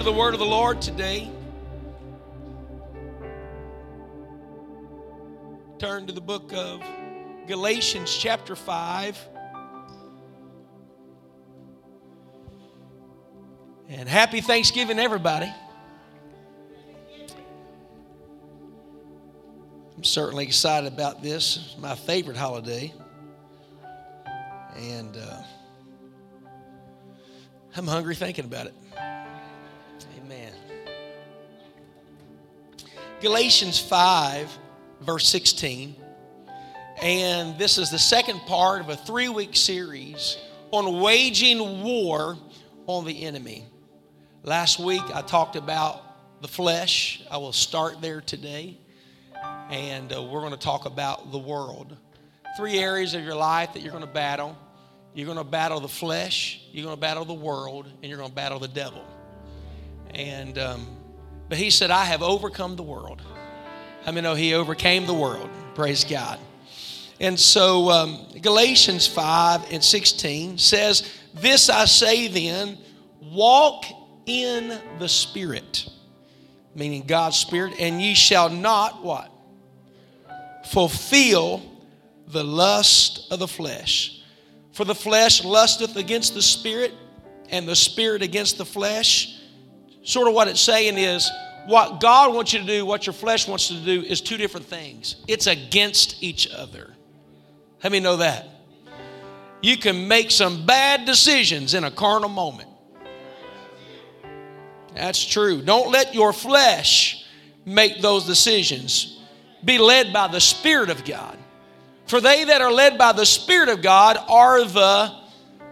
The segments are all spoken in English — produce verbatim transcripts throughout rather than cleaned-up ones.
to the word of the Lord today. Turn to the book of Galatians chapter five. And happy Thanksgiving, everybody. I'm certainly excited about this. It's my favorite holiday. And uh, I'm hungry thinking about it. Amen. Galatians five, verse sixteen. And this is the second part of a three-week series on waging war on the enemy. Last week I talked about the flesh. I will start there today. And uh, we're going to talk about the world. Three areas of your life that you're going to battle. You're going to battle the flesh, you're going to battle the world, and you're going to battle the devil. And um, but he said, I have overcome the world. How many know he overcame the world? Praise God. And so um, Galatians five and sixteen says, this I say then, walk in the Spirit, meaning God's Spirit, and ye shall not what? Fulfill the lust of the flesh. For the flesh lusteth against the Spirit, and the Spirit against the flesh. Sort of what it's saying is, what God wants you to do, what your flesh wants to do, is two different things. It's against each other. Let me know that. You can make some bad decisions in a carnal moment. That's true. Don't let your flesh make those decisions. Be led by the Spirit of God. For they that are led by the Spirit of God are the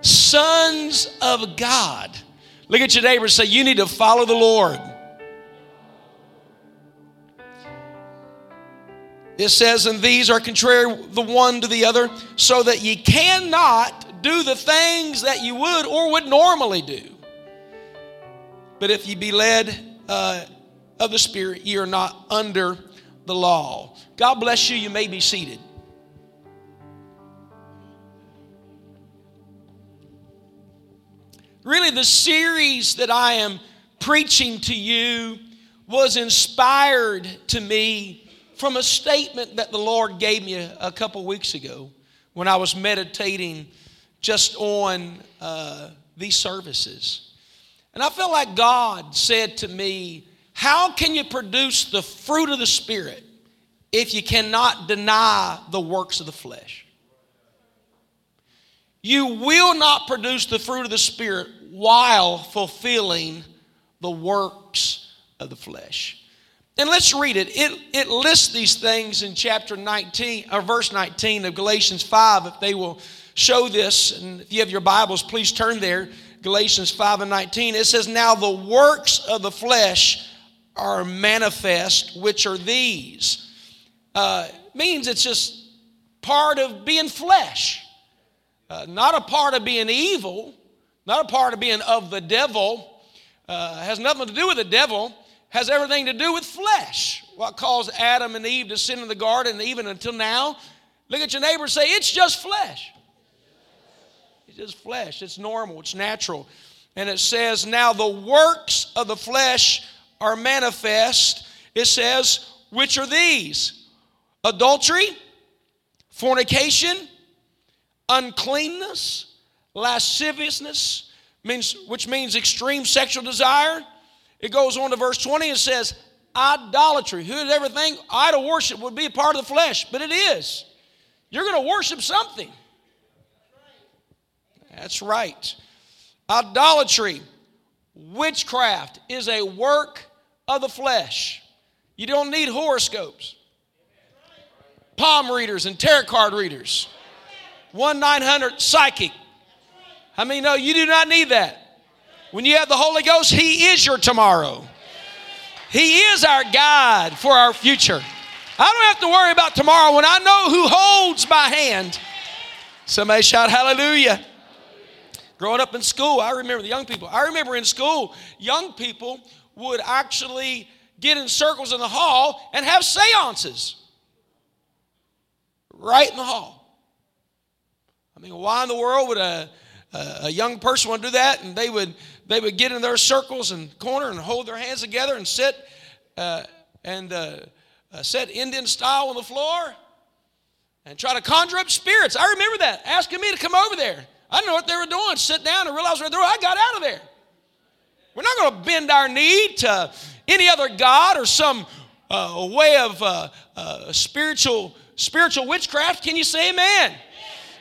sons of God. Look at your neighbor and say, you need to follow the Lord. It says, and these are contrary the one to the other, so that ye cannot do the things that you would or would normally do. But if ye be led uh, of the Spirit, ye are not under the law. God bless you. You may be seated. Really, the series that I am preaching to you was inspired to me from a statement that the Lord gave me a, a couple weeks ago when I was meditating just on uh, these services. And I felt like God said to me, how can you produce the fruit of the Spirit if you cannot deny the works of the flesh? You will not produce the fruit of the Spirit while fulfilling the works of the flesh. And let's read it. It, it lists these things in chapter nineteen, or verse nineteen of Galatians five, if they will show this. And if you have your Bibles, please turn there. Galatians five and nineteen. It says, now the works of the flesh are manifest, which are these. Uh, means it's just part of being flesh. Uh, not a part of being evil, not a part of being of the devil, uh, has nothing to do with the devil, has everything to do with flesh. What caused Adam and Eve to sin in the garden, even until now? Look at your neighbor and say, it's just flesh. It's just flesh. It's normal. It's natural. And it says, now the works of the flesh are manifest. It says, which are these? Adultery, fornication, uncleanness, lasciviousness, means, which means extreme sexual desire. It goes on to verse twenty and says, idolatry. Who did ever think idol worship would be a part of the flesh? But it is. You're going to worship something. That's right. Idolatry, witchcraft is a work of the flesh. You don't need horoscopes, palm readers and tarot card readers. one nine hundred psychic. I mean, no, you do not need that. When you have the Holy Ghost, he is your tomorrow. He is our guide for our future. I don't have to worry about tomorrow when I know who holds my hand. Somebody shout hallelujah. Hallelujah. Growing up in school, I remember the young people. I remember in school, young people would actually get in circles in the hall and have seances. Right in the hall. I mean, why in the world would a, a young person want to do that? And they would they would get in their circles and corner and hold their hands together and sit uh, and uh, uh, sit Indian style on the floor and try to conjure up spirits. I remember that, asking me to come over there. I didn't know what they were doing. Sit down and realize what they were doing. I got out of there. We're not going to bend our knee to any other god or some uh, way of uh, uh, spiritual spiritual witchcraft. Can you say amen? Amen.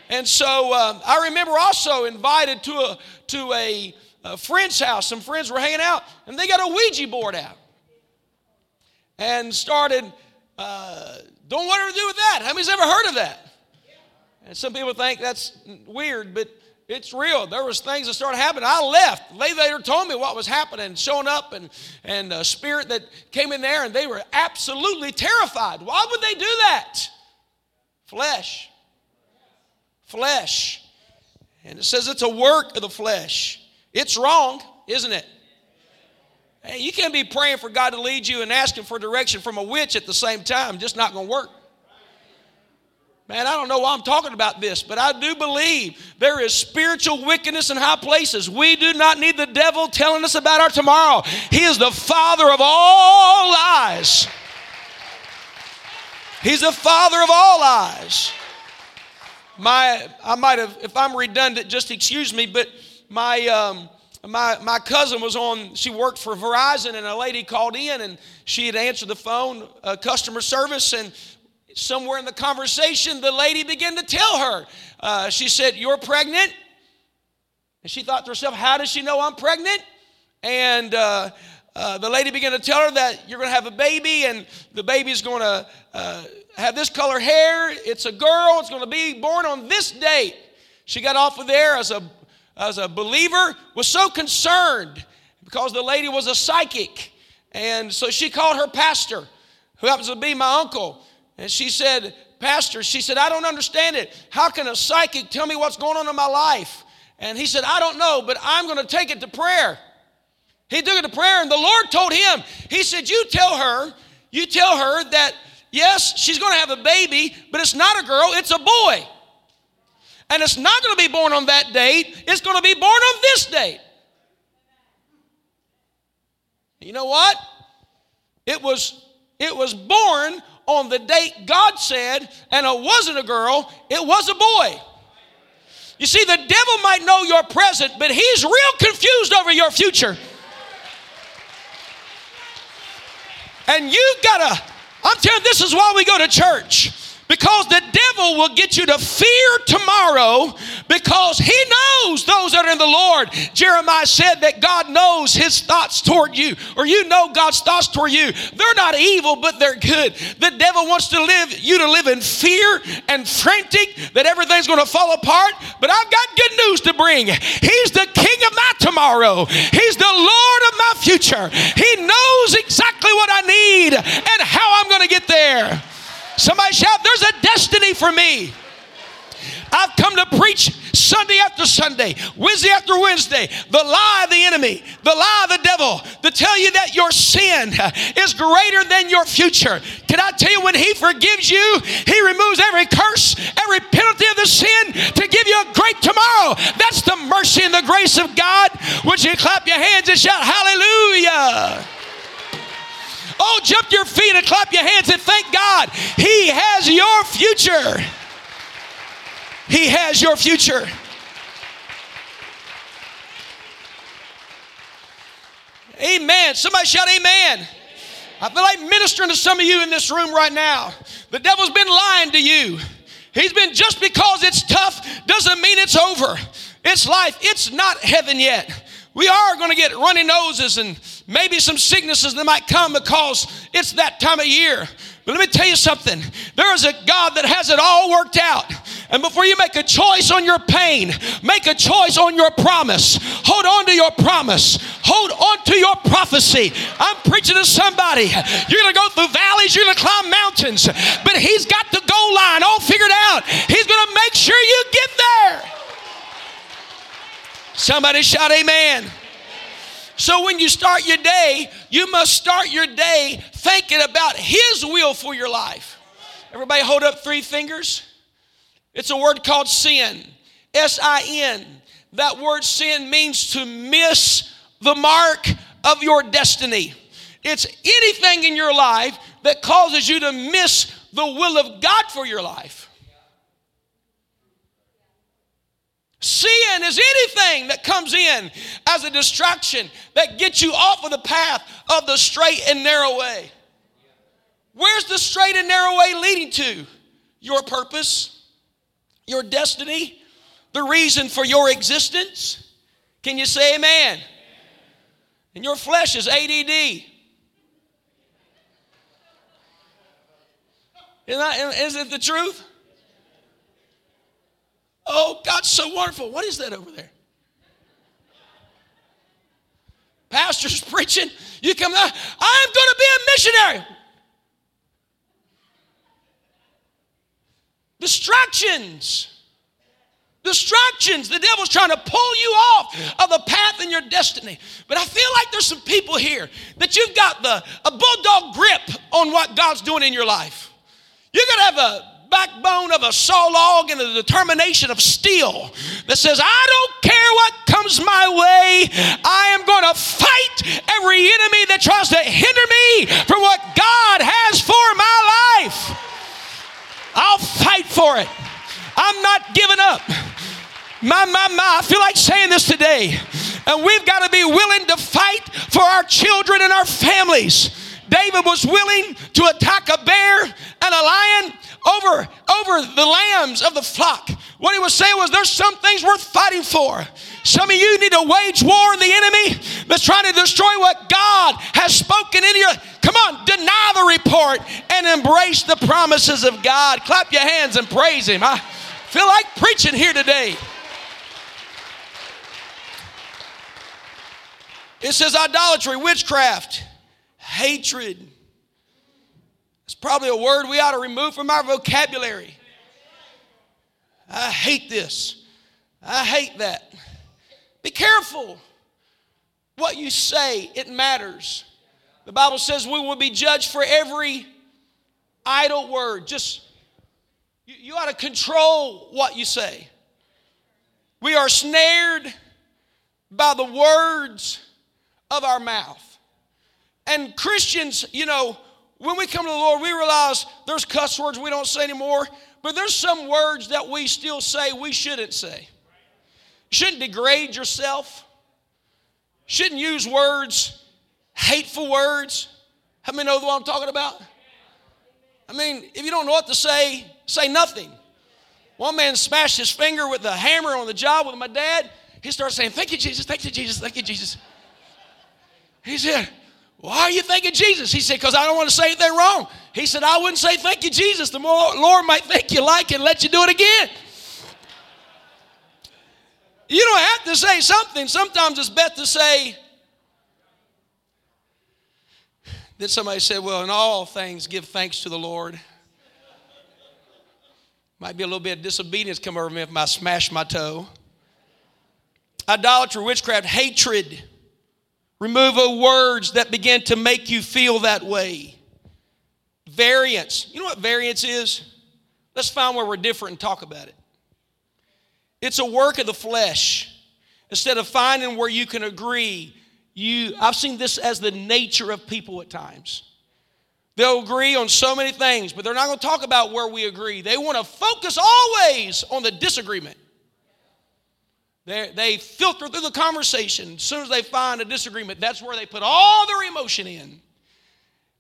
And so um, I remember also invited to a to a, a friend's house. Some friends were hanging out, and they got a Ouija board out and started uh, doing whatever to do with that. How many's ever heard of that? And some people think that's weird, but it's real. There was things that started happening. I left. They later told me what was happening, showing up, and, and a spirit that came in there, and they were absolutely terrified. Why would they do that? Flesh. Flesh. And it says it's a work of the flesh. It's wrong, isn't it? Hey, you can't be praying for God to lead you and asking for direction from a witch at the same time. Just not going to work. Man, I don't know why I'm talking about this, but I do believe there is spiritual wickedness in high places. We do not need the devil telling us about our tomorrow. He is the father of all lies. He's the father of all lies. My, I might have, if I'm redundant, just excuse me, but my, um, my, my cousin was on, she worked for Verizon, and a lady called in, and she had answered the phone, uh, customer service, and somewhere in the conversation, the lady began to tell her. Uh, she said, "You're pregnant?" And she thought to herself, "How does she know I'm pregnant?" And uh, uh, the lady began to tell her that you're going to have a baby, and the baby's going to uh, have this color hair. It's a girl. It's going to be born on this date. She got off of there as a, as a believer, was so concerned because the lady was a psychic. And so she called her pastor, who happens to be my uncle. And she said, "Pastor," she said, "I don't understand it. How can a psychic tell me what's going on in my life?" And he said, "I don't know, but I'm going to take it to prayer." He took it to prayer, and the Lord told him, he said, you tell her, you tell her that, yes, she's going to have a baby, but it's not a girl, it's a boy. And it's not going to be born on that date. It's going to be born on this date. You know what? It was, it was born on the date God said, and it wasn't a girl, it was a boy. You see, the devil might know your present, but he's real confused over your future. And you've got to, I'm telling you, this is why we go to church. Because the devil will get you to fear tomorrow because he knows those that are in the Lord. Jeremiah said that God knows his thoughts toward you, or you know God's thoughts toward you. They're not evil, but they're good. The devil wants to live you to live in fear and frantic that everything's going to fall apart. But I've got good news to bring. He's the king of my tomorrow. He's the Lord of my future. He knows exactly what I need and how I'm going to get there. Somebody shout, "There's a destiny for me." I've come to preach Sunday after Sunday, Wednesday after Wednesday, the lie of the enemy, the lie of the devil, to tell you that your sin is greater than your future. Can I tell you, when he forgives you, he removes every curse, every penalty of the sin to give you a great tomorrow. That's the mercy and the grace of God. Would you clap your hands and shout, "Hallelujah"? Oh, jump your feet and clap your hands and thank God. He has your future. He has your future. Amen. Somebody shout amen. I feel like ministering to some of you in this room right now. The devil's been lying to you. He's been, just because it's tough doesn't mean it's over. It's life. It's not heaven yet. We are going to get runny noses and maybe some sicknesses that might come because it's that time of year. But let me tell you something. There is a God that has it all worked out. And before you make a choice on your pain, make a choice on your promise. Hold on to your promise. Hold on to your prophecy. I'm preaching to somebody. You're going to go through valleys. You're going to climb mountains. But he's got the goal line all figured out. He's going to make sure you get there. Somebody shout amen. Amen. So when you start your day, you must start your day thinking about his will for your life. Everybody hold up three fingers. It's a word called sin. S I N. That word sin means to miss the mark of your destiny. It's anything in your life that causes you to miss the will of God for your life. Sin is anything that comes in as a distraction that gets you off of the path of the straight and narrow way. Where's the straight and narrow way leading to? Your purpose, your destiny, the reason for your existence. Can you say amen? And your flesh is A D D. Isn't it the truth? Oh, God's so wonderful. What is that over there? Pastor's preaching. You come out. I'm going to be a missionary. Distractions. Distractions. The devil's trying to pull you off of the path in your destiny. But I feel like there's some people here that you've got the a bulldog grip on what God's doing in your life. You're going to have a backbone of a saw log and a determination of steel that says, I don't care what comes my way. I am going to fight every enemy that tries to hinder me from what God has for my life. I'll fight for it. I'm not giving up. My, my, my. I feel like saying this today. And we've got to be willing to fight for our children and our families. David was willing to attack a bear and a lion over, over the lambs of the flock. What he was saying was there's some things worth fighting for. Some of you need to wage war on the enemy that's trying to destroy what God has spoken in you. Come on, deny the report and embrace the promises of God. Clap your hands and praise him. I feel like preaching here today. It says idolatry, witchcraft, hatred. It's probably a word we ought to remove from our vocabulary. I hate this. I hate that. Be careful. What you say, it matters. The Bible says we will be judged for every idle word. Just, you, you ought to control what you say. We are snared by the words of our mouth. And Christians, you know, when we come to the Lord, we realize there's cuss words we don't say anymore, but there's some words that we still say we shouldn't say. Shouldn't degrade yourself. Shouldn't use words, hateful words. How many know what I'm talking about? I mean, if you don't know what to say, say nothing. One man smashed his finger with a hammer on the job with my dad. He started saying, thank you, Jesus, thank you, Jesus, thank you, Jesus. He said, why are you thanking Jesus? He said, because I don't want to say anything wrong. He said, I wouldn't say thank you, Jesus. The more Lord might think you like it and let you do it again. You don't have to say something. Sometimes it's best to say. Then somebody said, well, in all things, give thanks to the Lord. Might be a little bit of disobedience come over me if I smash my toe. Idolatry, witchcraft, hatred. Remove the words that begin to make you feel that way. Variance. You know what variance is? Let's find where we're different and talk about it. It's a work of the flesh. Instead of finding where you can agree, you I've seen this as the nature of people at times. They'll agree on so many things, but they're not going to talk about where we agree. They want to focus always on the disagreement. They, they filter through the conversation. As soon as they find a disagreement, that's where they put all their emotion in.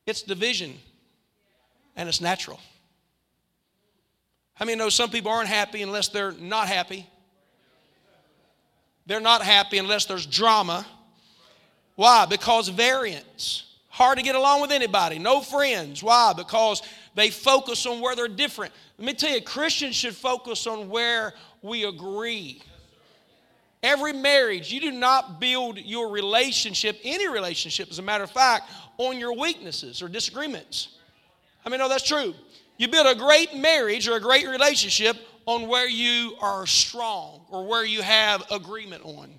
It's division, and it's natural. How many know some people aren't happy unless they're not happy? They're not happy unless there's drama. Why? Because variance. Hard to get along with anybody. No friends. Why? Because they focus on where they're different. Let me tell you, Christians should focus on where we agree. Every marriage, you do not build your relationship, any relationship, as a matter of fact, on your weaknesses or disagreements. I mean, no, that's true. You build a great marriage or a great relationship on where you are strong or where you have agreement on.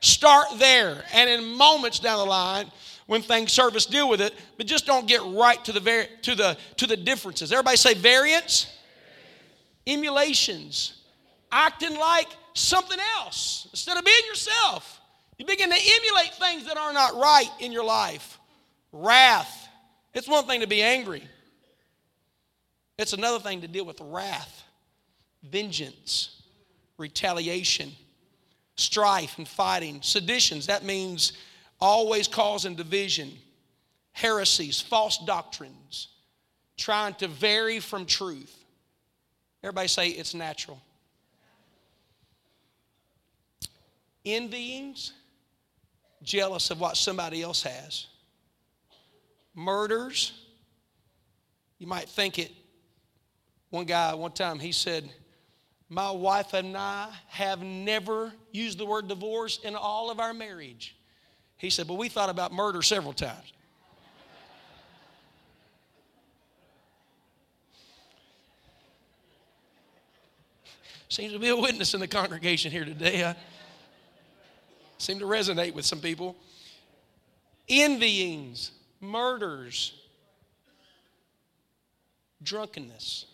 Start there, and in moments down the line, when things surface, deal with it, but just don't get right to the vari- to the to the differences. Everybody say variance, emulations, acting like something else instead of being yourself. You begin to emulate things that are not right in your life. Wrath. It's one thing to be angry. It's another thing to deal with wrath, vengeance, retaliation, strife and fighting, seditions. That means always causing division, heresies, false doctrines, trying to vary from truth. Everybody say it's natural. Envyings, jealous of what somebody else has. Murders. You might think it. One guy, one time, he said, my wife and I have never used the word divorce in all of our marriage. He said, but we thought about murder several times. Seems to be a witness in the congregation here today. I seem to resonate with some people. Envyings, murders, drunkenness.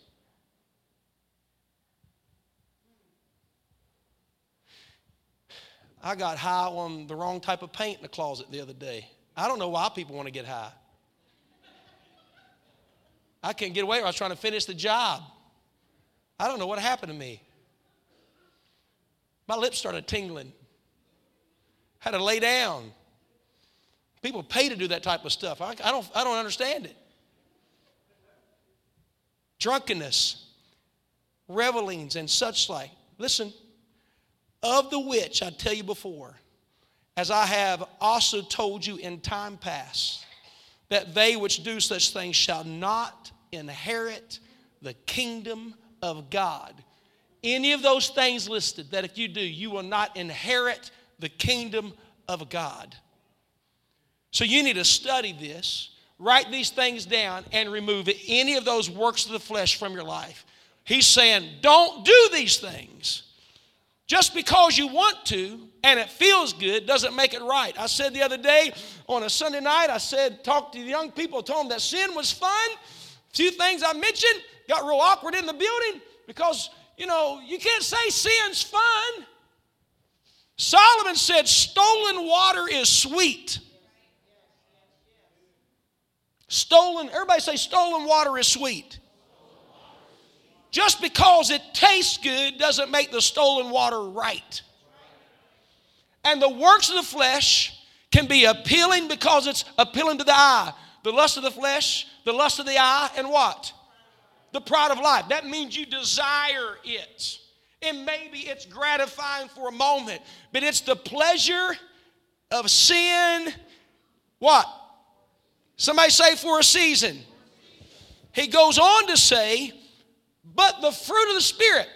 I got high on the wrong type of paint in the closet the other day. I don't know why people want to get high. I couldn't get away. I was trying to finish the job. I don't know what happened to me. My lips started tingling. Had to lay down. People pay to do that type of stuff. I, I don't, I don't understand it. Drunkenness, revelings, and such like. Listen. Of the which I tell you before, as I have also told you in time past, that they which do such things shall not inherit the kingdom of God. Any of those things listed that if you do, you will not inherit the kingdom of God. So you need to study this, write these things down, and remove any of those works of the flesh from your life. He's saying, don't do these things. Just because you want to and it feels good doesn't make it right. I said the other day on a Sunday night, I said, talked to the young people, told them that sin was fun. A few things I mentioned got real awkward in the building because, you know, you can't say sin's fun. Solomon said stolen water is sweet. Stolen, everybody say stolen water is sweet. Just because it tastes good doesn't make the stolen water right. And the works of the flesh can be appealing because it's appealing to the eye. The lust of the flesh, the lust of the eye, and what? The pride of life. That means you desire it. And maybe it's gratifying for a moment, but it's the pleasure of sin. What? Somebody say for a season. He goes on to say, but the fruit of the Spirit.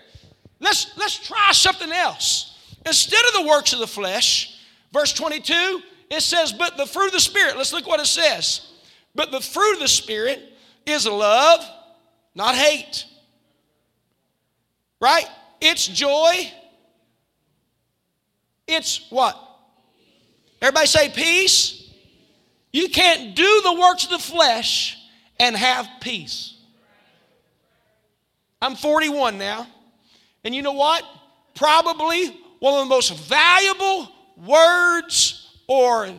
Let's, let's try something else. Instead of the works of the flesh, verse twenty-two, it says, but the fruit of the Spirit. Let's look what it says. But the fruit of the Spirit is love, not hate. Right? It's joy. It's what? Everybody say peace. You can't do the works of the flesh and have peace. I'm forty-one now, and you know what? Probably one of the most valuable words or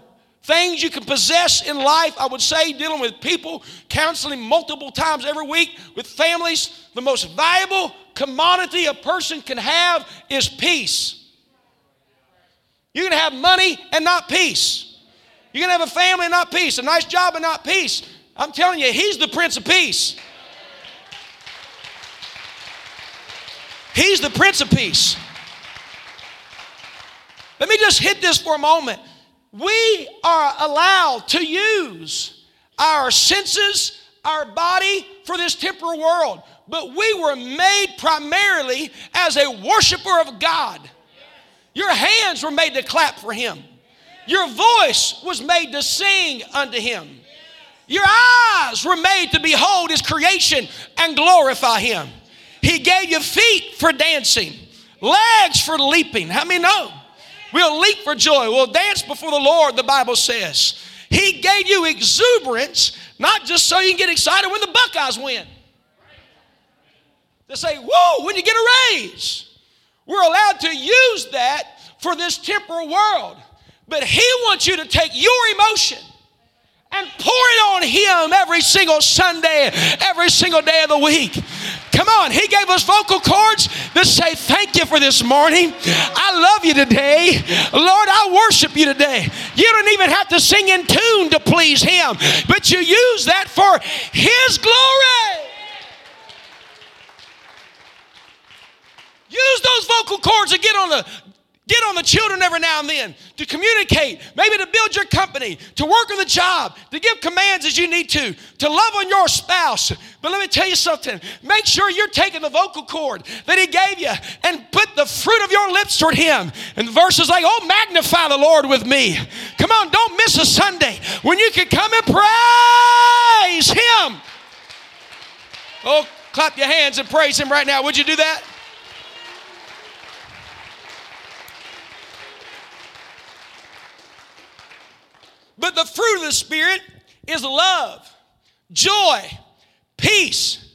things you can possess in life, I would say, dealing with people, counseling multiple times every week with families, the most valuable commodity a person can have is peace. You can have money and not peace. You can have a family and not peace, a nice job and not peace. I'm telling you, he's the Prince of Peace. He's the Prince of Peace. Let me just hit this for a moment. We are allowed to use our senses, our body for this temporal world. But we were made primarily as a worshiper of God. Your hands were made to clap for Him. Your voice was made to sing unto Him. Your eyes were made to behold His creation and glorify Him. He gave you feet for dancing, legs for leaping. How many know? We'll leap for joy. We'll dance before the Lord, the Bible says. He gave you exuberance, not just so you can get excited when the Buckeyes win. They say, whoa, when you get a raise. We're allowed to use that for this temporal world. But he wants you to take your emotion and pour it on him every single Sunday, every single day of the week. Come on, he gave us vocal cords that say, thank you for this morning. I love you today. Lord, I worship you today. You don't even have to sing in tune to please him, but you use that for his glory. Use those vocal cords to get on the Get on the children every now and then, to communicate, maybe to build your company, to work on the job, to give commands as you need to, to love on your spouse. But let me tell you something. Make sure you're taking the vocal cord that he gave you and put the fruit of your lips toward him. And verses like, oh, magnify the Lord with me. Come on, don't miss a Sunday when you can come and praise him. Oh, clap your hands and praise him right now. Would you do that? But the fruit of the Spirit is love, joy, peace,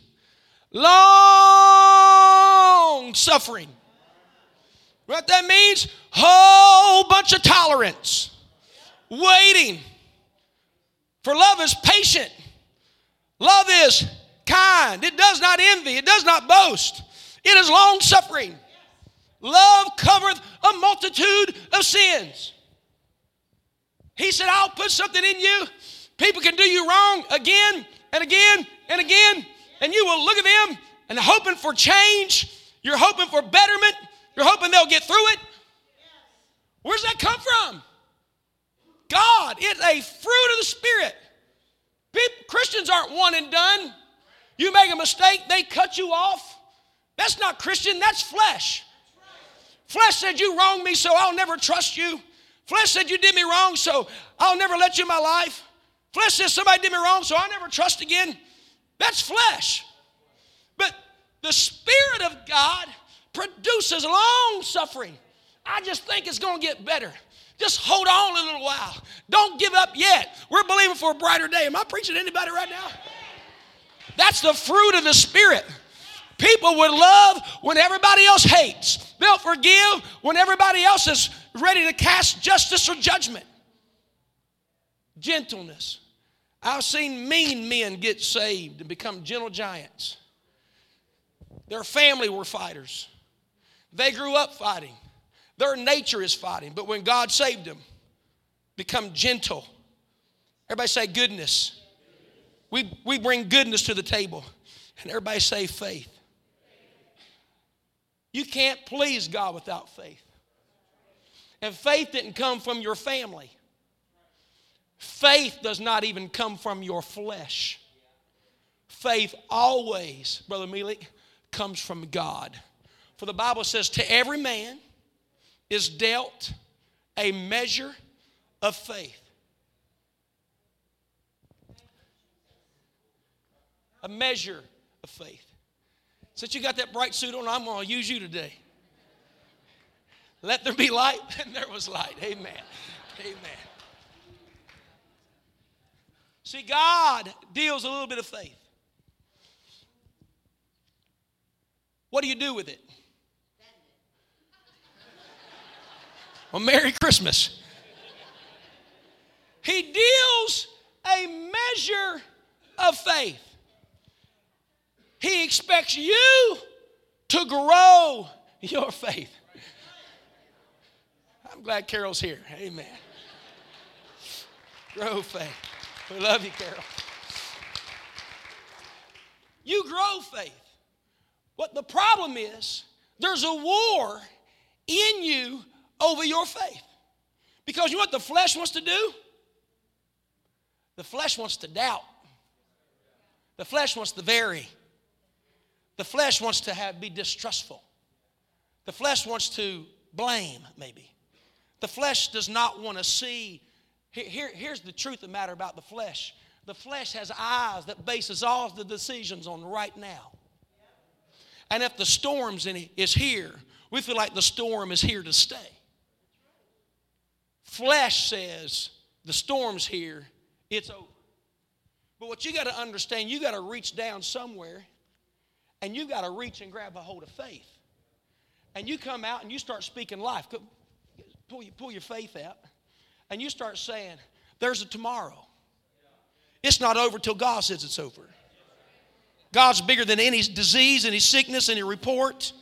long suffering. What that means? Whole bunch of tolerance. Waiting. For love is patient. Love is kind. It does not envy. It does not boast. It is long suffering. Love covereth a multitude of sins. He said, I'll put something in you. People can do you wrong again and again and again. And you will look at them and hoping for change. You're hoping for betterment. You're hoping they'll get through it. Where's that come from? God, it's a fruit of the Spirit. People, Christians aren't one and done. You make a mistake, they cut you off. That's not Christian, that's flesh. Flesh said, you wronged me, so I'll never trust you. Flesh said, you did me wrong, so I'll never let you in my life. Flesh says, somebody did me wrong, so I'll never trust again. That's flesh. But the Spirit of God produces long-suffering. I just think it's going to get better. Just hold on a little while. Don't give up yet. We're believing for a brighter day. Am I preaching to anybody right now? That's the fruit of the Spirit. People would love when everybody else hates. They'll forgive when everybody else is ready to cast justice or judgment. Gentleness. I've seen mean men get saved and become gentle giants. Their family were fighters. They grew up fighting. Their nature is fighting. But when God saved them, become gentle. Everybody say goodness. We, we bring goodness to the table. And everybody say faith. You can't please God without faith. And faith didn't come from your family. Faith does not even come from your flesh. Faith always, Brother Melik, comes from God. For the Bible says, to every man is dealt a measure of faith. A measure of faith. Since you got that bright suit on, I'm going to use you today. Let there be light, and there was light. Amen. Amen. See, God deals a little bit of faith. What do you do with it? Well, Merry Christmas. He deals a measure of faith. He expects you to grow your faith. I'm glad Carol's here. Amen. Grow faith. We love you, Carol. You grow faith. But the problem is there's a war in you over your faith. Because you know what the flesh wants to do? The flesh wants to doubt. The flesh wants to vary. The flesh wants to have be distrustful. The flesh wants to blame, maybe. The flesh does not want to see. Here, here, here's the truth of the matter about the flesh. The flesh has eyes that bases all the decisions on right now. And if the storm is here, we feel like the storm is here to stay. Flesh says the storm's here, it's over. But what you got to understand, you got to reach down somewhere, and you got to reach and grab a hold of faith. And you come out and you start speaking life. Pull your, pull your faith out and you start saying, there's a tomorrow. It's not over till God says it's over. God's bigger than any disease, any sickness, any report.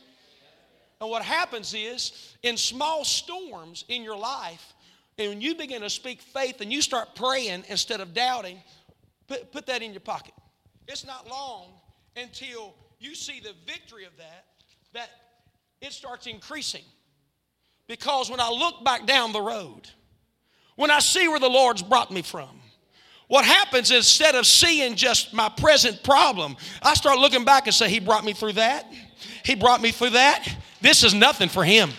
And what happens is, in small storms in your life, and when you begin to speak faith and you start praying instead of doubting, put, put that in your pocket. It's not long until you see the victory of that, that it starts increasing. Because when I look back down the road, when I see where the Lord's brought me from, what happens is instead of seeing just my present problem, I start looking back and say, he brought me through that. He brought me through that. This is nothing for him.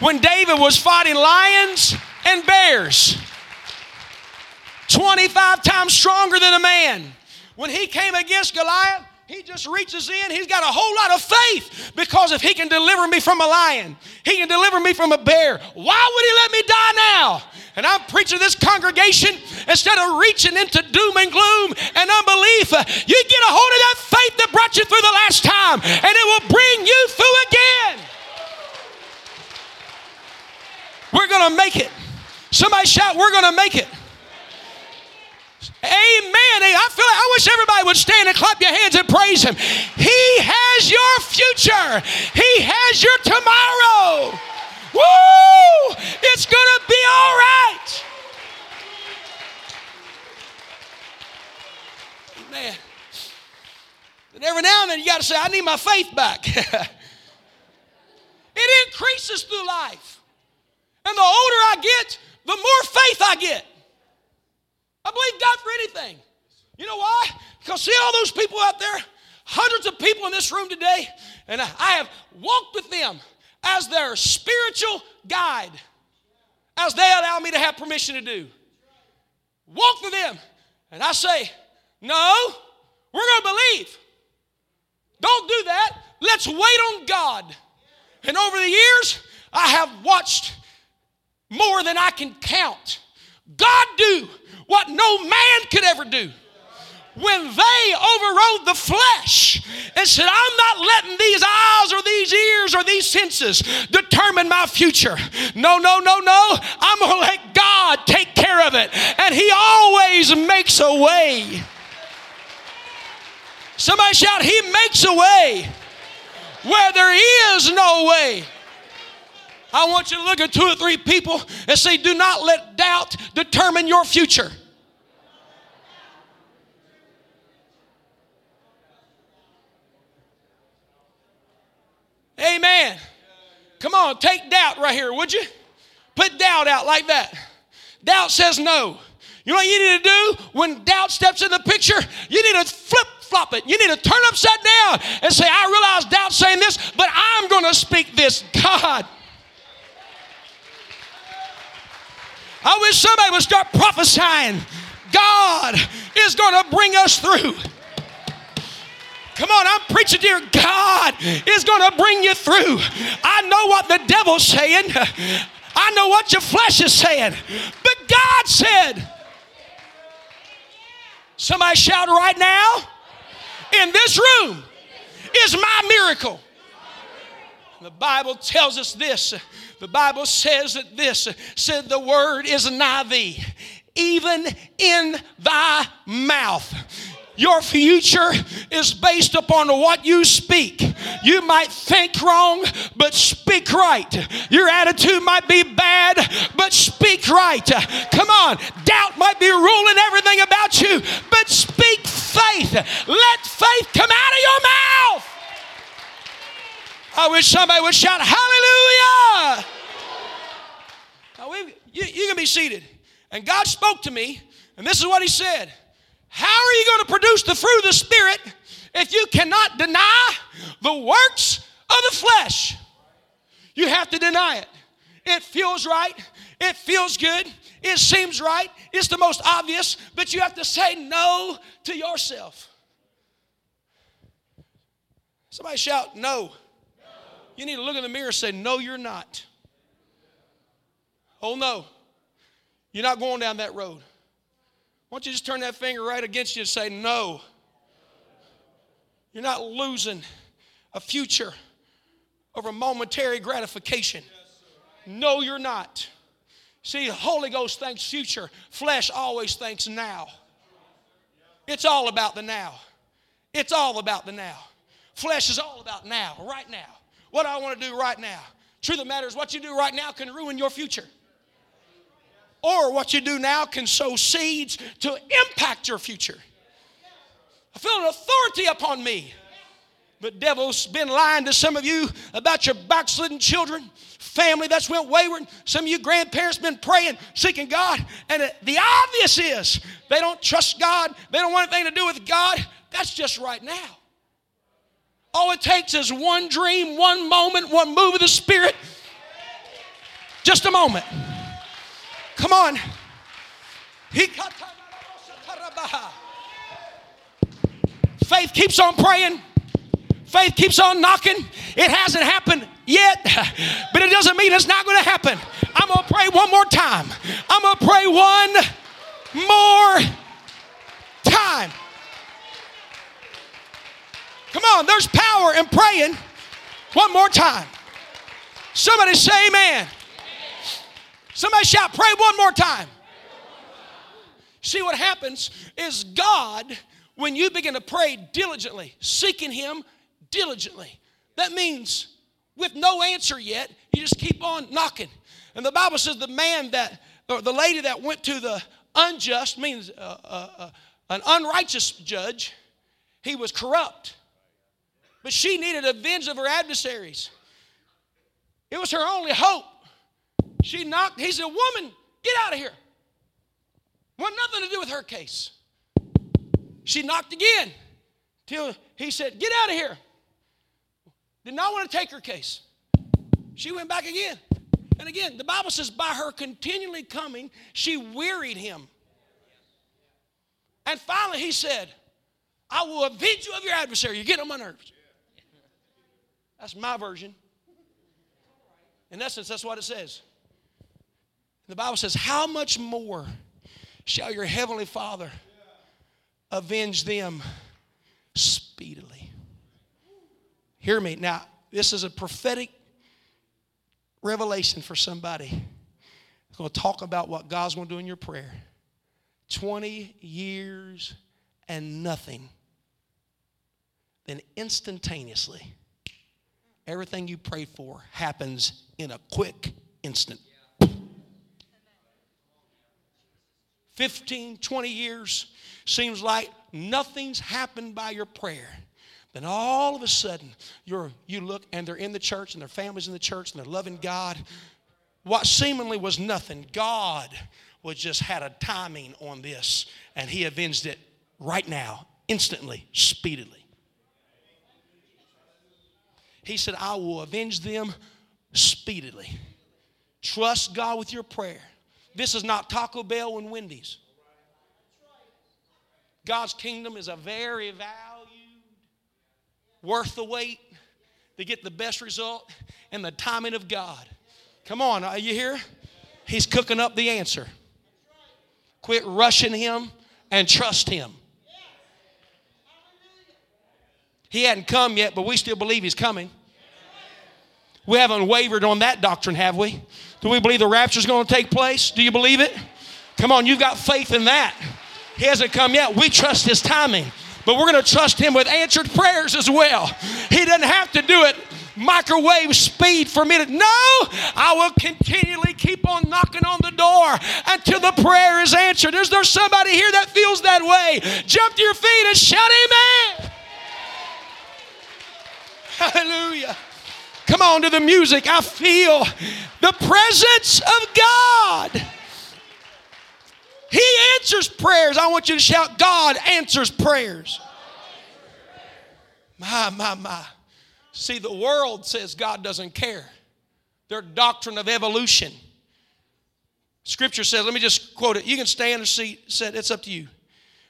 When David was fighting lions and bears, twenty-five times stronger than a man, when he came against Goliath, he just reaches in. He's got a whole lot of faith, because if he can deliver me from a lion, he can deliver me from a bear, why would he let me die now? And I'm preaching to this congregation, instead of reaching into doom and gloom and unbelief, you get a hold of that faith that brought you through the last time, and it will bring you through again. We're going to make it. Somebody shout, we're going to make it. Amen. I feel like I wish everybody would stand and clap your hands and praise him. He has your future. He has your tomorrow. Woo! It's going to be all right. Man. And every now and then you got to say, I need my faith back. It increases through life. And the older I get, the more faith I get. I believe God for anything. You know why? Because see all those people out there, hundreds of people in this room today, and I have walked with them as their spiritual guide, as they allow me to have permission to do. Walk with them, and I say, no, we're going to believe. Don't do that. Let's wait on God. And over the years, I have watched more than I can count God do what no man could ever do. When they overrode the flesh and said, I'm not letting these eyes or these ears or these senses determine my future. No, no, no, no. I'm going to let God take care of it. And he always makes a way. Somebody shout, he makes a way where there is no way. I want you to look at two or three people and say, do not let doubt determine your future. Amen. Come on, take doubt right here, would you? Put doubt out like that. Doubt says no. You know what you need to do when doubt steps in the picture? You need to flip. Flop it. You need to turn upside down and say, I realize doubt's saying this, but I'm going to speak this. God. I wish somebody would start prophesying. God is going to bring us through. Come on, I'm preaching to you. God is going to bring you through. I know what the devil's saying. I know what your flesh is saying. But God said. Somebody shout right now. In this room is my miracle. The Bible tells us this. The Bible says that this, said the word is nigh thee, even in thy mouth. Your future is based upon what you speak. You might think wrong, but speak right. Your attitude might be bad, but speak right. Come on, doubt might be ruling everything about you, but speak faith. Let faith come out of your mouth. I wish somebody would shout hallelujah. Now we, you, you can be seated. And God spoke to me, and this is what he said. How are you going to produce the fruit of the Spirit if you cannot deny the works of the flesh? You have to deny it. It feels right. It feels good. It seems right. It's the most obvious, but you have to say no to yourself. Somebody shout no. You need to look in the mirror and say, no, you're not. Oh, no. You're not going down that road. Why don't you just turn that finger right against you and say, no. You're not losing a future over momentary gratification. No, you're not. See, the Holy Ghost thinks future. Flesh always thinks now. It's all about the now. It's all about the now. Flesh is all about now, right now. What do I want to do right now? Truth of the matter is what you do right now can ruin your future. Or what you do now can sow seeds to impact your future. I feel an authority upon me. But devil's been lying to some of you about your backslidden children, family that's went wayward. Some of you grandparents been praying, seeking God. And it, the obvious is they don't trust God. They don't want anything to do with God. That's just right now. All it takes is one dream, one moment, one move of the Spirit. Just a moment. Come on. Faith keeps on praying. Faith keeps on knocking. It hasn't happened yet, but it doesn't mean it's not going to happen. I'm going to pray one more time. I'm going to pray one more time. Come on, there's power in praying one more time. Somebody say amen. Somebody shout, pray one more time. See, what happens is God, when you begin to pray diligently, seeking Him diligently, that means with no answer yet, you just keep on knocking. And the Bible says the man that, or the lady that went to the unjust, means uh, uh, uh, an unrighteous judge, he was corrupt. But she needed a vengeance of her adversaries. It was her only hope. She knocked. He said, woman, get out of here. Want nothing to do with her case. She knocked again till he said, get out of here. Did not want to take her case. She went back again. And again, the Bible says by her continually coming, she wearied him. And finally he said, I will avenge you of your adversary. You're getting on my nerves. That's my version. In essence, that's what it says. The Bible says, how much more shall your heavenly Father avenge them speedily? Hear me. Now, this is a prophetic revelation for somebody. I'm going to talk about what God's going to do in your prayer. twenty years and nothing. Then instantaneously, everything you pray for happens in a quick instant. fifteen, twenty years, seems like nothing's happened by your prayer. Then all of a sudden, you're, you look and they're in the church and their family's in the church and they're loving God. What seemingly was nothing, God was just had a timing on this and He avenged it right now, instantly, speedily. He said, I will avenge them speedily. Trust God with your prayer. This is not Taco Bell and Wendy's. God's kingdom is a very valued, worth the wait to get the best result and the timing of God. Come on, are you here? He's cooking up the answer. Quit rushing Him and trust Him. He hadn't come yet, but we still believe He's coming. We haven't wavered on that doctrine, have we? Do we believe the rapture is going to take place? Do you believe it? Come on, you've got faith in that. He hasn't come yet. We trust His timing, but we're going to trust Him with answered prayers as well. He doesn't have to do it microwave speed for me to. No, I will continually keep on knocking on the door until the prayer is answered. Is there somebody here that feels that way? Jump to your feet and shout amen. Hallelujah. Come on to the music. I feel the presence of God. He answers prayers. I want you to shout, God answers prayers. My, my, my. See, the world says God doesn't care. Their doctrine of evolution. Scripture says, let me just quote it. You can stand or sit. It's up to you.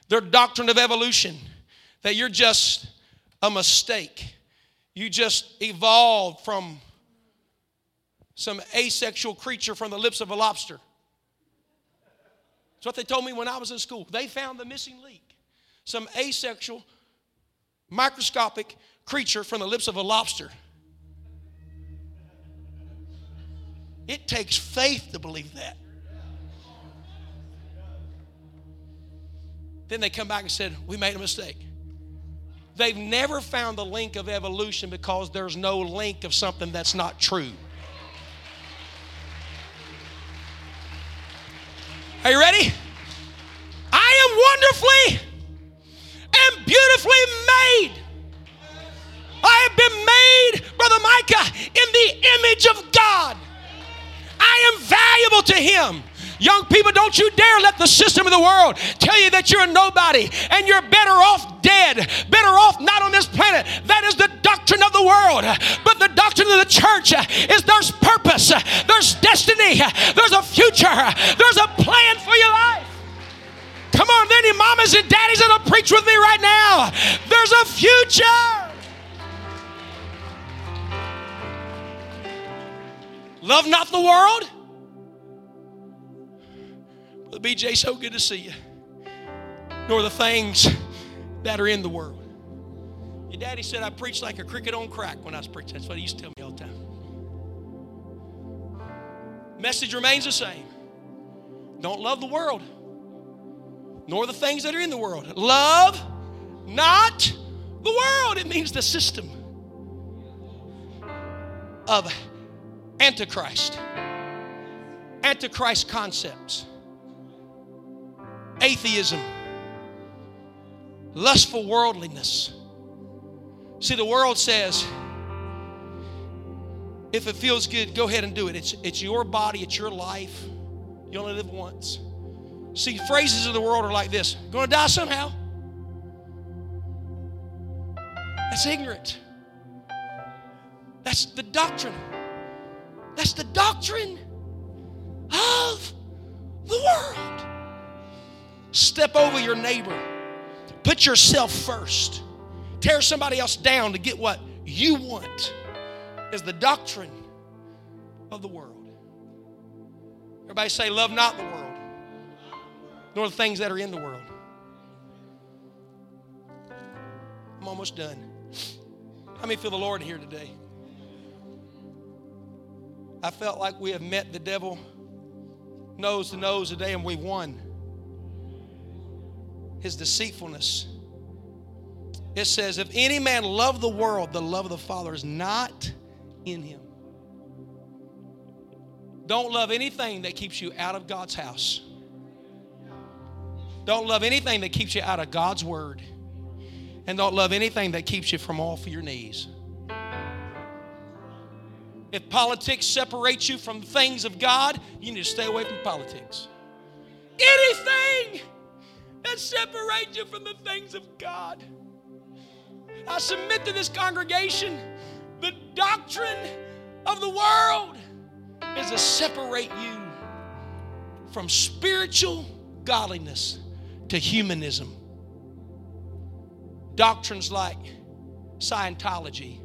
Their doctrine of evolution, that you're just a mistake. You just evolved from some asexual creature from the lips of a lobster. That's what they told me when I was in school. They found the missing link. Some asexual, microscopic creature from the lips of a lobster. It takes faith to believe that. Then they come back and said, we made a mistake. They've never found the link of evolution because there's no link of something that's not true. Are you ready? I am wonderfully and beautifully made. I have been made, Brother Micah, in the image of God. I am valuable to Him. Young people, don't you dare let the system of the world tell you that you're a nobody and you're better off dead, better off not on this planet. That is the doctrine of the world. But the doctrine of the church is there's purpose, there's destiny, there's a future, there's a plan for your life. Come on, any mamas and daddies that'll preach with me right now. There's a future. Love not the world. Brother B J, so good to see you. Nor the things that are in the world. Your daddy said I preached like a cricket on crack when I was preaching. That's what he used to tell me all the time. Message remains the same. Don't love the world, nor the things that are in the world. Love not the world. It means the system of Antichrist. Antichrist concepts. Atheism. Lustful worldliness. See, the world says, if it feels good, go ahead and do it. It's, it's your body. It's your life. You only live once. See, phrases of the world are like this. Gonna die somehow. That's ignorant. That's the doctrine. That's the doctrine of the world. Step over your neighbor. Put yourself first. Tear somebody else down to get what you want is the doctrine of the world. Everybody say, love not the world, nor the things that are in the world. I'm almost done. How many feel the Lord here today? I felt like we have met the devil nose to nose today and we won. His deceitfulness. It says, if any man love the world, the love of the Father is not in him. Don't love anything that keeps you out of God's house. Don't love anything that keeps you out of God's word. And don't love anything that keeps you from off your knees. If politics separates you from the things of God, you need to stay away from politics. Anything that separates you from the things of God. I submit to this congregation, the doctrine of the world is to separate you from spiritual godliness to humanism. Doctrines like Scientology,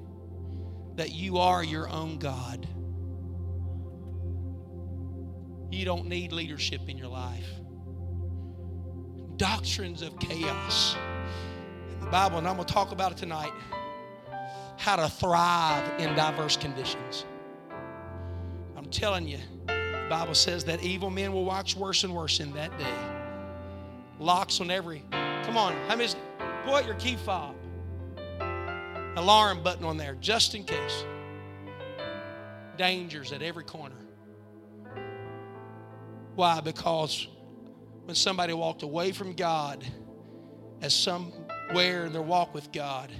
that you are your own God. You don't need leadership in your life. Doctrines of chaos. In the Bible, and I'm going to talk about it tonight, how to thrive in diverse conditions. I'm telling you, the Bible says that evil men will wax worse and worse in that day. Locks on every, come on, how many, pull out your key fob. Alarm button on there, just in case. Dangers at every corner. Why? Because when somebody walked away from God, as somewhere in their walk with God,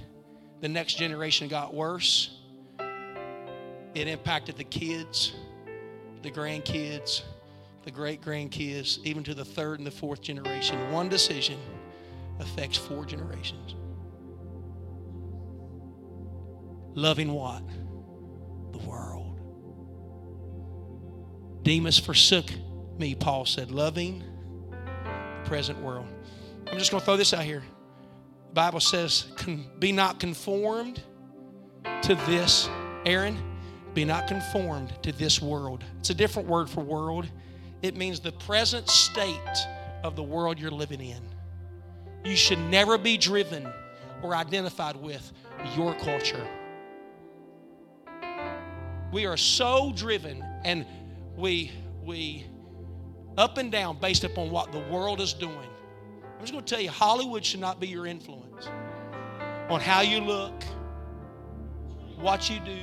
the next generation got worse. It impacted the kids, the grandkids, the great-grandkids, even to the third and the fourth generation. One decision affects four generations. Loving what? The world. Demas forsook me, Paul said, loving the present world. I'm just going to throw this out here. The Bible says, be not conformed to this. Aaron, be not conformed to this world. It's a different word for world. It means the present state of the world you're living in. You should never be driven or identified with your culture. We are so driven and we we up and down based upon what the world is doing. I'm just going to tell you, Hollywood should not be your influence on how you look, what you do.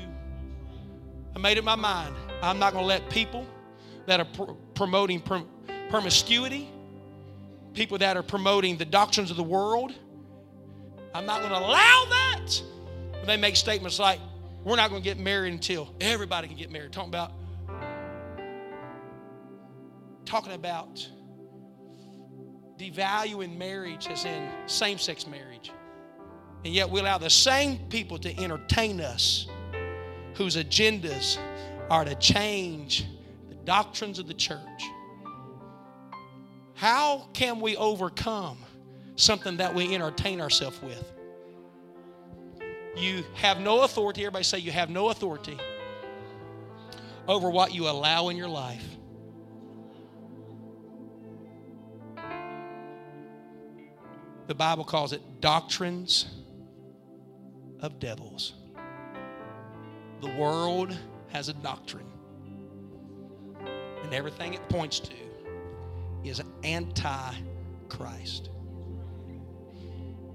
I made up my mind. I'm not going to let people that are pr- promoting prom- promiscuity, people that are promoting the doctrines of the world, I'm not going to allow that. When they make statements like, we're not going to get married until everybody can get married. Talking about, talking about devaluing marriage as in same-sex marriage. And yet we allow the same people to entertain us whose agendas are to change the doctrines of the church. How can we overcome something that we entertain ourselves with? You have no authority. Everybody say you have no authority over what you allow in your life. The Bible calls it doctrines of devils. The world has a doctrine, and everything it points to is anti-Christ.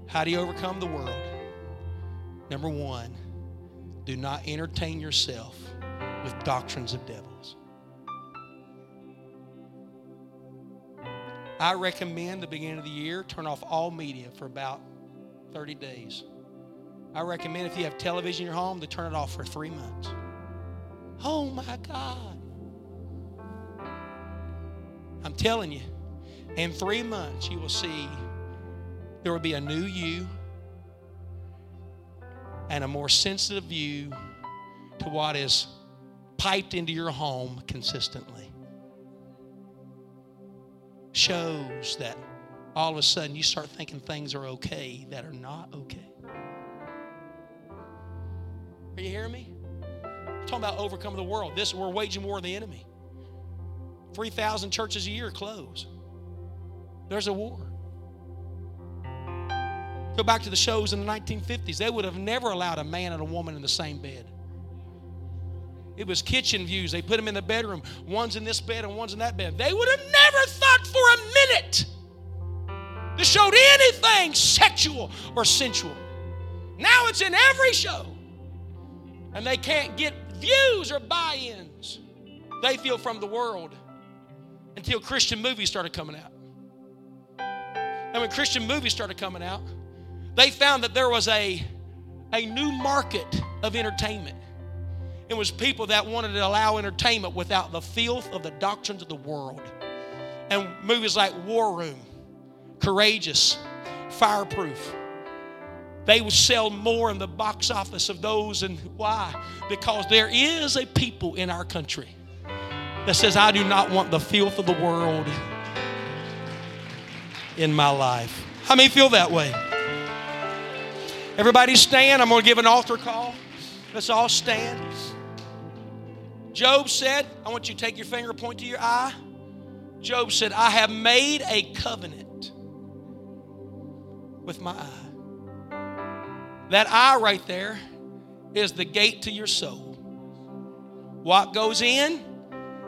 How do you overcome the world? Number one, do not entertain yourself with doctrines of devils. I recommend the beginning of the year, turn off all media for about thirty days. I recommend if you have television in your home to turn it off for three months. Oh my God. I'm telling you, in three months you will see there will be a new you and a more sensitive view to what is piped into your home consistently. Shows that all of a sudden you start thinking things are okay that are not okay. Are you hearing me? I'm talking about overcoming the world. This, we're waging war on the enemy. three thousand churches a year close. There's a war. Go back to the shows in the nineteen fifties. They would have never allowed a man and a woman in the same bed. It was kitchen views. They put them in the bedroom. One's in this bed and one's in that bed. They would have never thought for a minute this showed anything sexual or sensual. Now it's in every show. And they can't get views or buy-ins. They feel from the world until Christian movies started coming out. And when Christian movies started coming out, they found that there was a, a new market of entertainment. It was people that wanted to allow entertainment without the filth of the doctrines of the world. And movies like War Room, Courageous, Fireproof, they would sell more in the box office of those. And why? Because there is a people in our country that says, I do not want the filth of the world in my life. How many feel that way? Everybody stand. I'm going to give an altar call. Let's all stand. Job said, I want you to take your finger, point to your eye. Job said, I have made a covenant with my eye. That eye right there is the gate to your soul. What goes in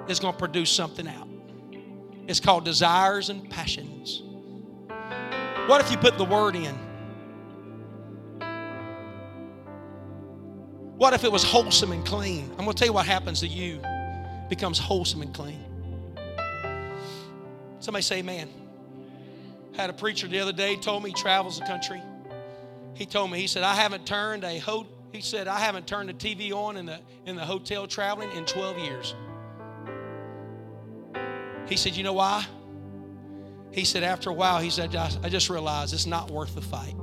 is going to produce something out. It's called desires and passions. What if you put the word in? What if it was wholesome and clean? I'm going to tell you what happens to you. It becomes wholesome and clean. Somebody say amen. Had a preacher the other day told me he travels the country. He told me, he said, I haven't turned a ho- he said, I haven't turned the T V on in the in the hotel traveling in twelve years. He said, you know why? He said, after a while, he said, I just realized it's not worth the fight.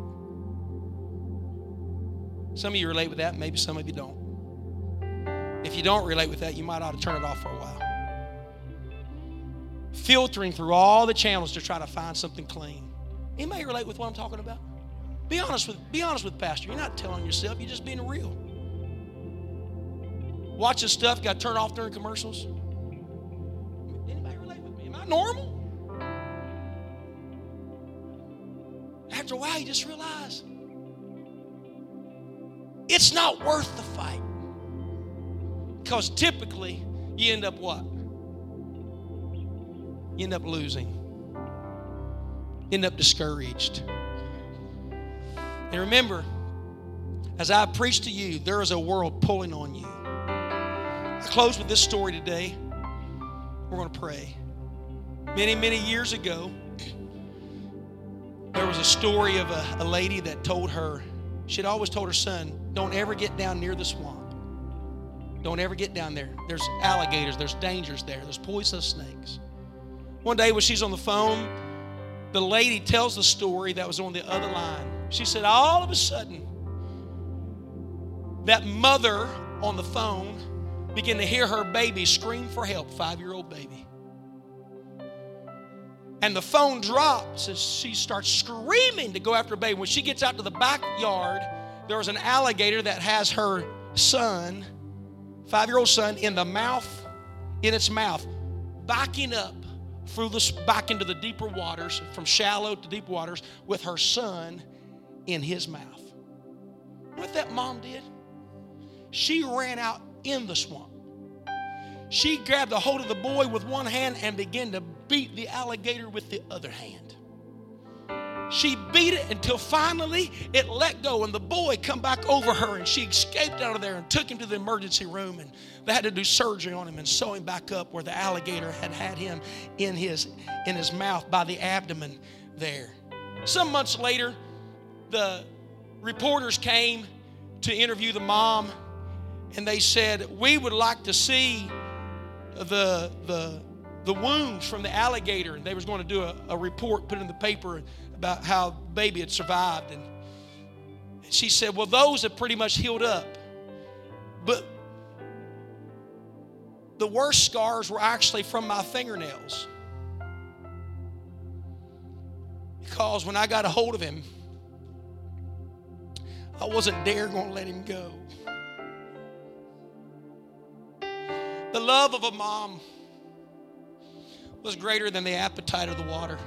Some of you relate with that. Maybe some of you don't. If you don't relate with that, you might ought to turn it off for a while. Filtering through all the channels to try to find something clean. Anybody relate with what I'm talking about? Be honest with, be honest with Pastor. You're not telling yourself. You're just being real. Watching stuff got turned off during commercials. Normal. After a while, you just realize it's not worth the fight. Because typically, you end up what? You end up losing. You end up discouraged. And remember, as I preach to you, there is a world pulling on you. I close with this story today. We're going to pray. Many, many years ago, there was a story of a, a lady that told her, she'd always told her son, don't ever get down near the swamp. Don't ever get down there. There's alligators. There's dangers there. There's poisonous snakes. One day when she's on the phone, the lady tells the story that was on the other line. She said, all of a sudden, that mother on the phone began to hear her baby scream for help, five-year-old baby. And the phone drops as she starts screaming to go after her baby. When she gets out to the backyard, there was an alligator that has her son, five-year-old son, in the mouth, in its mouth, backing up through this, back into the deeper waters, from shallow to deep waters, with her son in his mouth. What that mom did? She ran out in the swamp. She grabbed a hold of the boy with one hand and began to beat the alligator with the other hand. She beat it until finally it let go, and the boy come back over her, and she escaped out of there and took him to the emergency room, and they had to do surgery on him and sew him back up where the alligator had had him in his, in his mouth by the abdomen there. Some months later, the reporters came to interview the mom, and they said, we would like to see the the the wounds from the alligator. And they was going to do a, a report, put it in the paper about how the baby had survived. And, and she said, well, those have pretty much healed up. But the worst scars were actually from my fingernails. Because when I got a hold of him, I wasn't there going to let him go. The love of a mom was greater than the appetite of the water.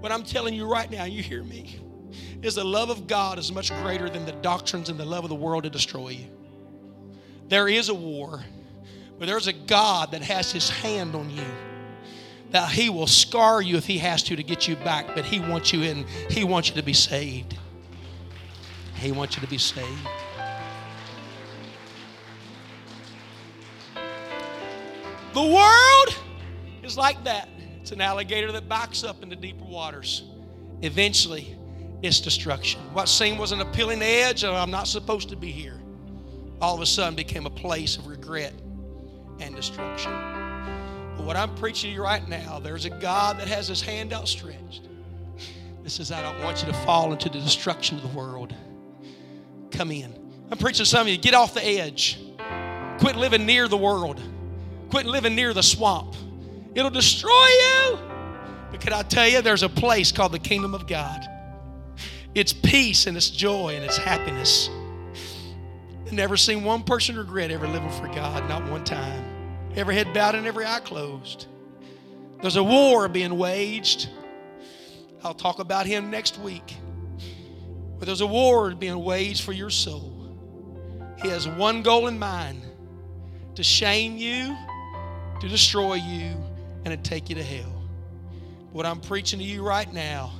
What I'm telling you right now, you hear me, is the love of God is much greater than the doctrines and the love of the world to destroy you. There is a war, but there's a God that has his hand on you. That he will scar you if he has to to get you back, but he wants you in. He wants you to be saved. He wants you to be saved. The world is like that. It's an alligator that backs up into deeper waters. Eventually, it's destruction. What seemed was an appealing edge, and I'm not supposed to be here, all of a sudden became a place of regret and destruction. But what I'm preaching to you right now, there's a God that has his hand outstretched. This is, I don't want you to fall into the destruction of the world. Come in. I'm preaching to some of you, get off the edge. Quit living near the world. Quit living near the swamp. It'll destroy you. But can I tell you, there's a place called the kingdom of God. It's peace and it's joy and it's happiness. I've never seen one person regret ever living for God, not one time. Every head bowed and every eye closed. There's a war being waged. I'll talk about him next week. But there's a war being waged for your soul. He has one goal in mind, to shame you, to destroy you, and to take you to hell. What I'm preaching to you right now,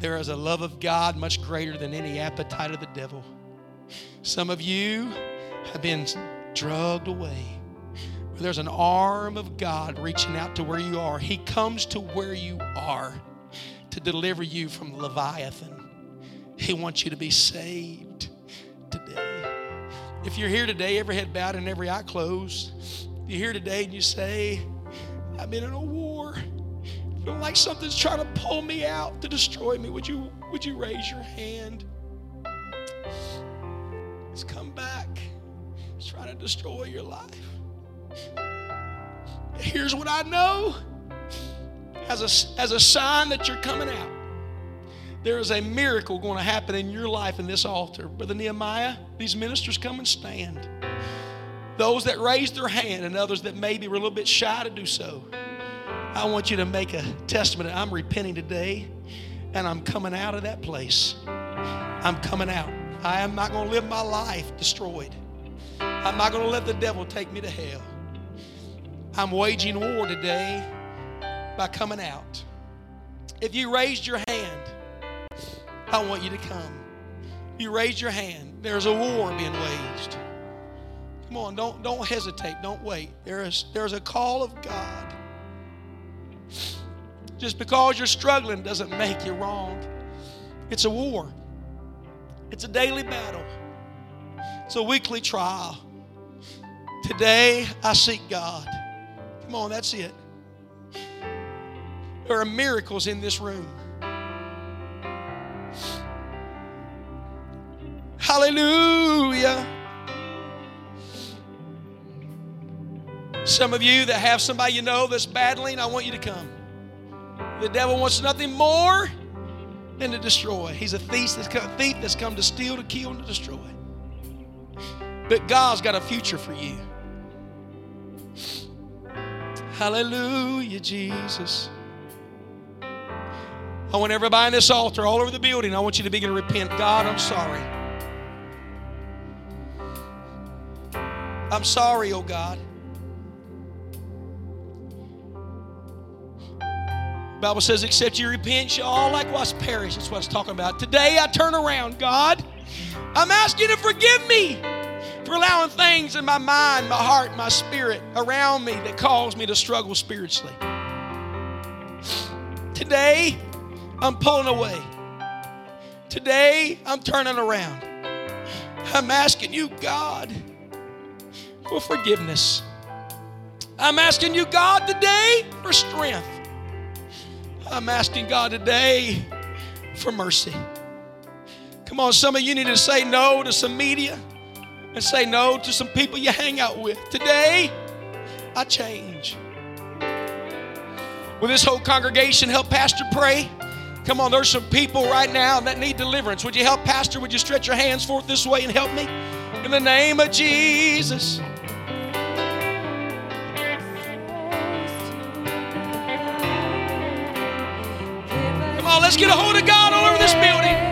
there is a love of God much greater than any appetite of the devil. Some of you have been drugged away. There's an arm of God reaching out to where you are. He comes to where you are to deliver you from Leviathan. He wants you to be saved today. If you're here today, every head bowed and every eye closed, you're here today and you say, I've been in a war. I feel like something's trying to pull me out to destroy me. Would you, would you raise your hand? It's come back. It's trying to destroy your life. Here's what I know. As a, as a sign that you're coming out, there is a miracle going to happen in your life in this altar. Brother Nehemiah, these ministers come and stand. Those that raised their hand and others that maybe were a little bit shy to do so, I want you to make a testament. I'm repenting today, and I'm coming out of that place. I'm coming out. I am not going to live my life destroyed. I'm not going to let the devil take me to hell. I'm waging war today by coming out. If you raised your hand, I want you to come. You raised your hand. There's a war being waged. Come on, don't, don't hesitate. Don't wait. There is, there's a call of God. Just because you're struggling doesn't make you wrong. It's a war. It's a daily battle. It's a weekly trial. Today, I seek God. Come on, that's it. There are miracles in this room. Hallelujah. Some of you that have somebody you know that's battling, I want you to come. The devil wants nothing more than to destroy. He's a thief that's come, thief that's come to steal, to kill, and to destroy. But God's got a future for you. Hallelujah, Jesus. I want everybody in this altar, all over the building, I want you to begin to repent. God, I'm sorry. I'm sorry, oh God. The Bible says, except you repent, you all likewise perish. That's what it's talking about. Today, I turn around, God. I'm asking you to forgive me for allowing things in my mind, my heart, my spirit around me that cause me to struggle spiritually. Today, I'm pulling away. Today, I'm turning around. I'm asking you, God, for forgiveness. I'm asking you, God, today for strength. I'm asking God today for mercy. Come on, some of you need to say no to some media and say no to some people you hang out with. Today, I change. Will this whole congregation help Pastor pray? Come on, there's some people right now that need deliverance. Would you help Pastor? Would you stretch your hands forth this way and help me? In the name of Jesus. Come on, let's get a hold of God all over this building.